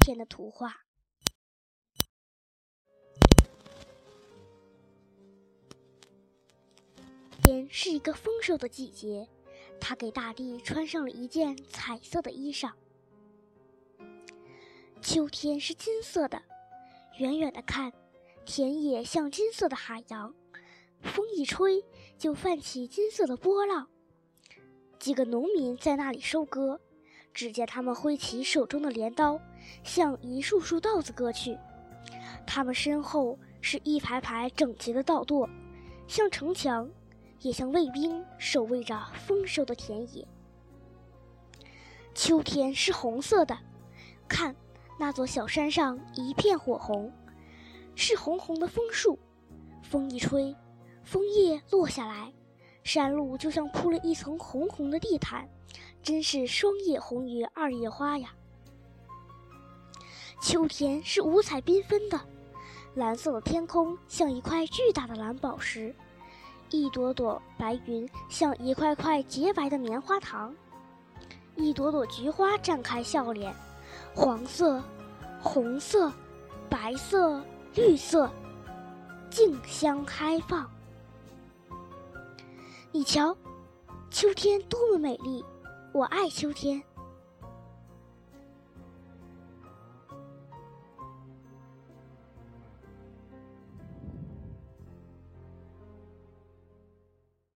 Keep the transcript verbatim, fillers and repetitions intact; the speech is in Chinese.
片的图画。天是一个丰收的季节，他给大地穿上了一件彩色的衣裳。秋天是金色的，远远的看，田野像金色的海洋，风一吹就泛起金色的波浪。几个农民在那里收割，只见他们挥起手中的镰刀，向一束束稻子割去。他们身后是一排排整齐的稻垛，像城墙，也像卫兵守卫着丰收的田野。秋天是红色的，看，那座小山上一片火红，是红红的枫树，风一吹，枫叶落下来，山路就像铺了一层红红的地毯，真是双叶红于二叶花呀。秋天是五彩缤纷的，蓝色的天空像一块巨大的蓝宝石，一朵朵白云像一块块洁白的棉花糖，一朵朵菊花绽开笑脸，黄色、红色、白色、绿色，竞相开放。你瞧，秋天多么美丽，我爱秋天。